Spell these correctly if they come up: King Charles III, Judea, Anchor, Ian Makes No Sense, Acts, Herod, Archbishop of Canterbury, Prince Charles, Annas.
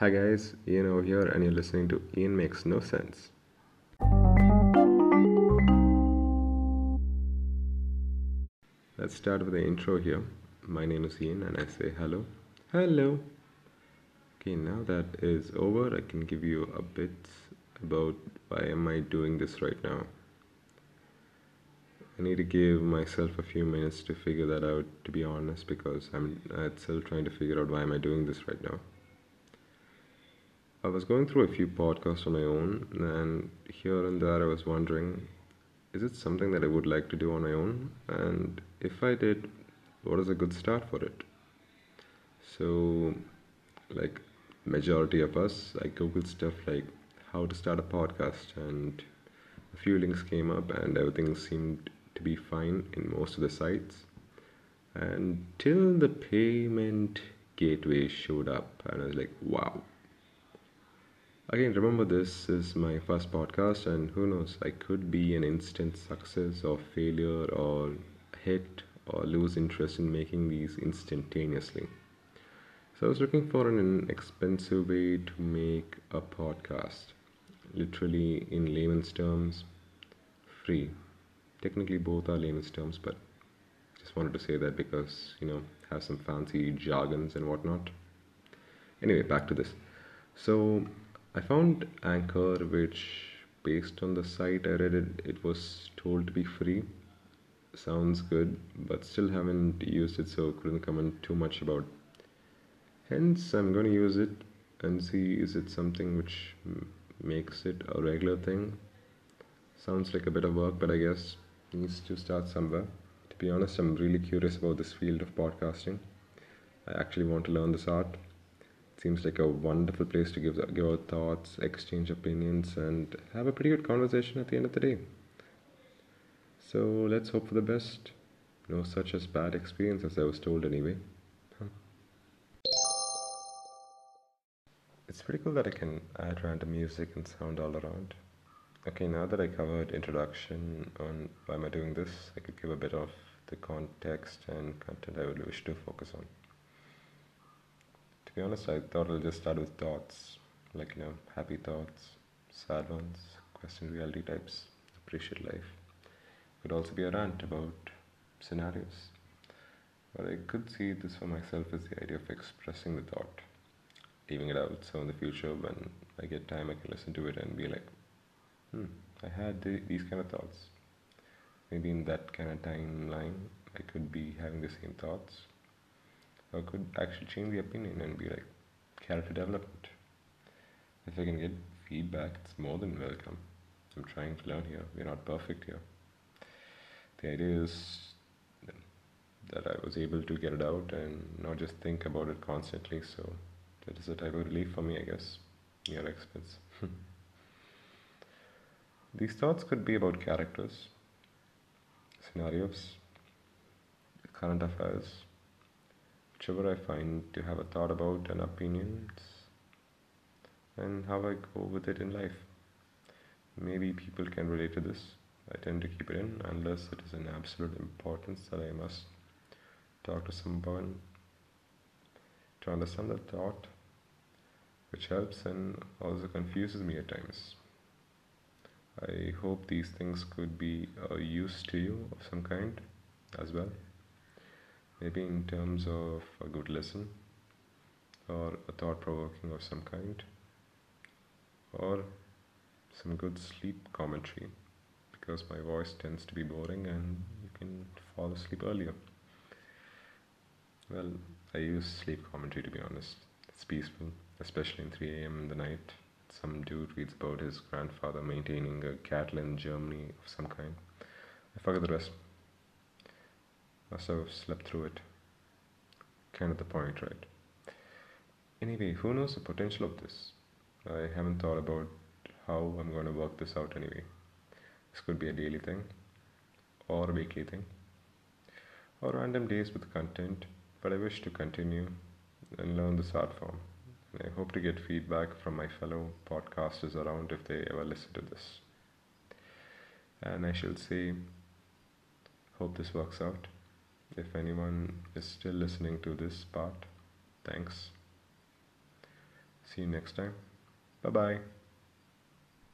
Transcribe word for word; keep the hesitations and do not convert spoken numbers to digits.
Hi guys, Ian over here and you're listening to Ian Makes No Sense. Let's start with the intro here. My name is Ian and I say hello. Hello. Okay, now that is over, I can give you a bit about why am I doing this right now. I need to give myself a few minutes to figure that out, to be honest, because I'm still trying to figure out why am I doing this right now. I was going through a few podcasts on my own, and here and there I was wondering, is it something that I would like to do on my own? And if I did, what is a good start for it? So, like majority of us, I googled stuff like how to start a podcast, and a few links came up and everything seemed to be fine in most of the sites, until the payment gateway showed up and I was like, wow. Again, remember, this is my first podcast and who knows, I could be an instant success or failure or hit or lose interest in making these instantaneously. So I was looking for an inexpensive way to make a podcast. Literally, in layman's terms, free. Technically both are layman's terms, but just wanted to say that because, you know, have some fancy jargons and whatnot. Anyway, back to this. So I found Anchor, which based on the site I read it, it was told to be free. Sounds good, but still haven't used it, so couldn't comment too much about. Hence, I'm going to use it and see is it something which m- makes it a regular thing. Sounds like a bit of work, but I guess needs to start somewhere. To be honest, I'm really curious about this field of podcasting. I actually want to learn this art. Seems like a wonderful place to give give our thoughts, exchange opinions, and have a pretty good conversation at the end of the day. So let's hope for the best. No such as bad experience, as I was told anyway. Huh. It's pretty cool that I can add random music and sound all around. Okay, now that I covered introduction on why am I doing this, I could give a bit of the context and content I would wish to focus on. To be honest, I thought I'll just start with thoughts, like, you know, happy thoughts, sad ones, question reality types, appreciate life. Could also be a rant about scenarios, but I could see this for myself as the idea of expressing the thought, leaving it out, so in the future when I get time I can listen to it and be like, hmm, I had the, these kind of thoughts. Maybe in that kind of timeline I could be having the same thoughts. I could actually change the opinion and be like, character development. If I can get feedback, it's more than welcome. I'm trying to learn here. We're not perfect here. The idea is that I was able to get it out and not just think about it constantly. So that is a type of relief for me, I guess. Your expense. These thoughts could be about characters, scenarios, current affairs, whichever I find to have a thought about and opinions, and how I go with it in life. Maybe people can relate to this. I tend to keep it in unless it is an absolute importance that I must talk to someone to understand the thought, which helps and also confuses me at times. I hope these things could be a use to you of some kind as well. Maybe in terms of a good lesson, or a thought-provoking of some kind, or some good sleep commentary, because my voice tends to be boring and you can fall asleep earlier. Well, I use sleep commentary, to be honest. It's peaceful, especially in three a.m. in the night. Some dude reads about his grandfather maintaining a cattle in Germany of some kind. I forget the rest. Must have slept through it. Kind of the point, right? Anyway, who knows the potential of this? I haven't thought about how I'm going to work this out anyway. This could be a daily thing, or a weekly thing, or random days with content, but I wish to continue and learn this art form. And I hope to get feedback from my fellow podcasters around if they ever listen to this. And I shall say, hope this works out. If anyone is still listening to this part, thanks. See you next time. Bye-bye.